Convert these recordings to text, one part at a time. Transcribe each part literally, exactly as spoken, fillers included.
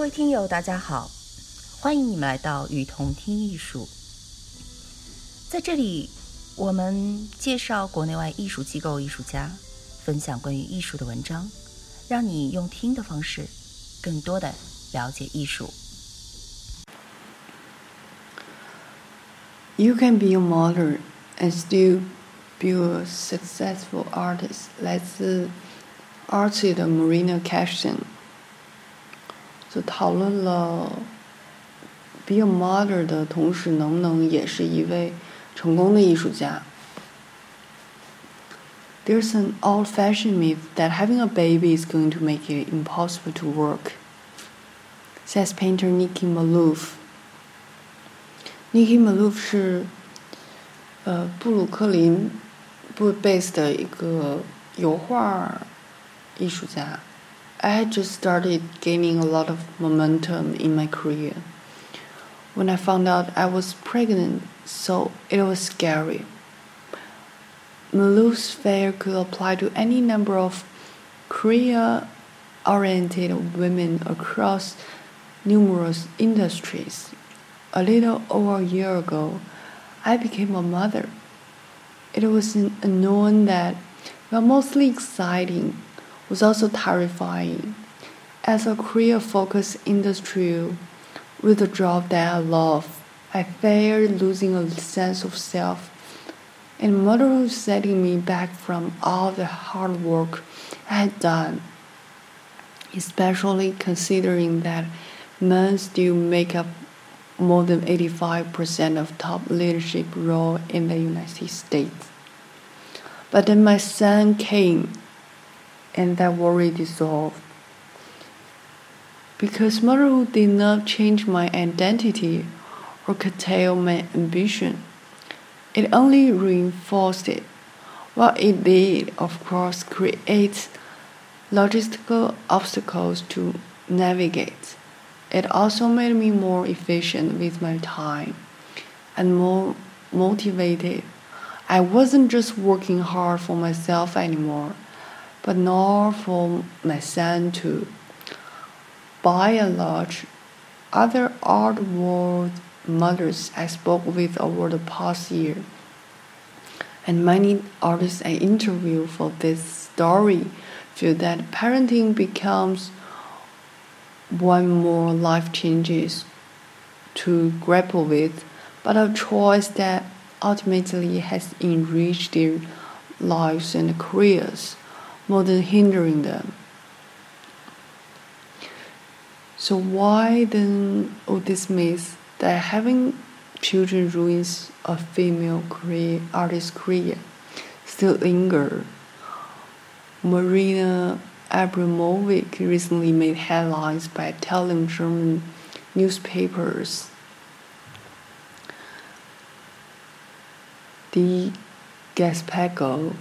各位听友大家好，欢迎你们来到与同听艺术。在这里我们介绍国内外艺术机构艺术家，分享关于艺术的文章，让你用听的方式更多的了解艺术。 You can be a model and still be a successful artist, like the artist Marina Cashin. 就讨论了 be a model 的同时，能不能也是一位成功的艺术家。There's an old-fashioned myth that having a baby is going to make it impossible to work, says painter Nikki Malouf. Nikki Malouf 是呃布鲁克林布贝斯的一个油画艺术家。I had just started gaining a lot of momentum in my career when I found out I was pregnant, so it was scary. Malouf's fair could apply to any number of career-oriented women across numerous industries. A little over a year ago, I became a mother. It was an unknown that, while mostly exciting, was also terrifying. As a career-focused industry with a job that I love, I feared losing a sense of self, and motherhood was setting me back from all the hard work I had done, especially considering that men still make up more than eighty-five percent of top leadership roles in the United States. But then my son came, and that worry dissolved. Because motherhood did not change my identity or curtail my ambition, it only reinforced it. While it did, of course, create logistical obstacles to navigate, it also made me more efficient with my time and more motivated. I wasn't just working hard for myself anymore, but nor for my son too. By and large, other art world mothers I spoke with over the past year, and many artists I interviewed for this story, feel that parenting becomes one more life changes to grapple with, but a choice that ultimately has enriched their lives and careers more than hindering them. So why then all this myth that having children ruins a female career, artist's career still linger? Marina Abramovic recently made headlines by telling German newspapers Die Gaspago.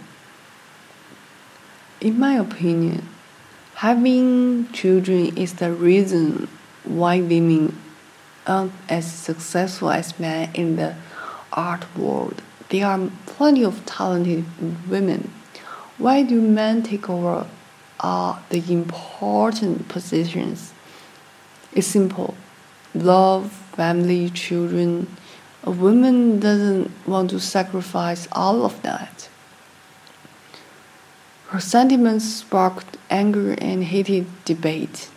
In my opinion, having children is the reason why women aren't as successful as men in the art world. There are plenty of talented women. Why do men take over are the important positions? It's simple. Love, family, children. A woman doesn't want to sacrifice all of that. Her sentiments sparked anger and heated debate.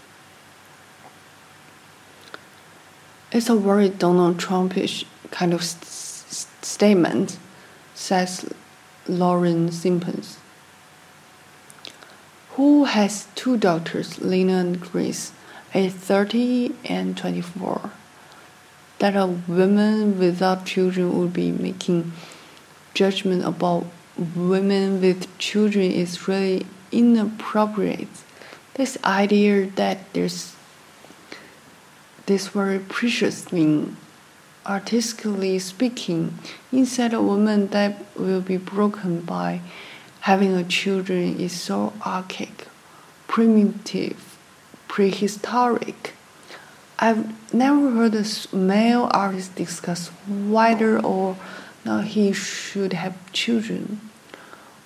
It's a very Donald Trumpish kind of st- st- statement, says Lauren Simpons, who has two daughters, Lena and Grace, aged thirty and twenty-four, that a woman without children would be making judgment about women with children is really inappropriate. This idea that there's this very precious thing, artistically speaking, inside a woman that will be broken by having a children is so archaic, primitive, prehistoric. I've never heard a male artist discuss whether or not he should have children.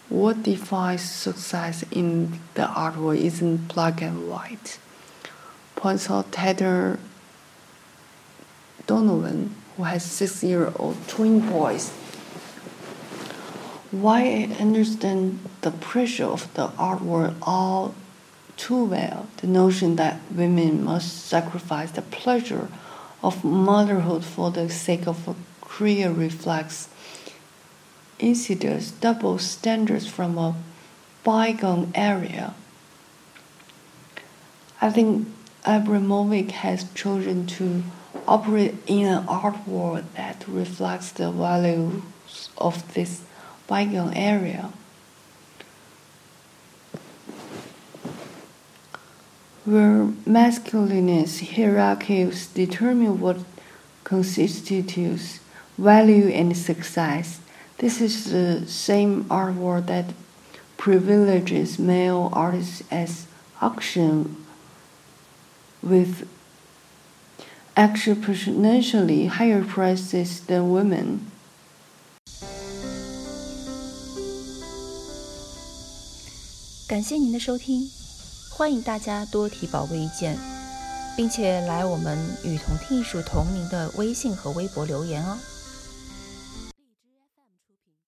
What defines success in the art world isn't black and white. Professor Tether Donovan, who has six-year-old twin boys. Why I understand the pressure of the art world all too well, the notion that women must sacrifice the pleasure of motherhood for the sake of a career reflects insidious double standards from a bygone era. I think Abramovic has chosen to operate in an art world that reflects the values of this bygone era. Where masculinist hierarchies determine what constitutes value and success, this is the same art world that privileges male artists as auction with exponentially higher prices than women. Thank you for listening. 欢迎大家多提宝贵意见，并且来我们与同听艺术同名的微信和微博留言哦。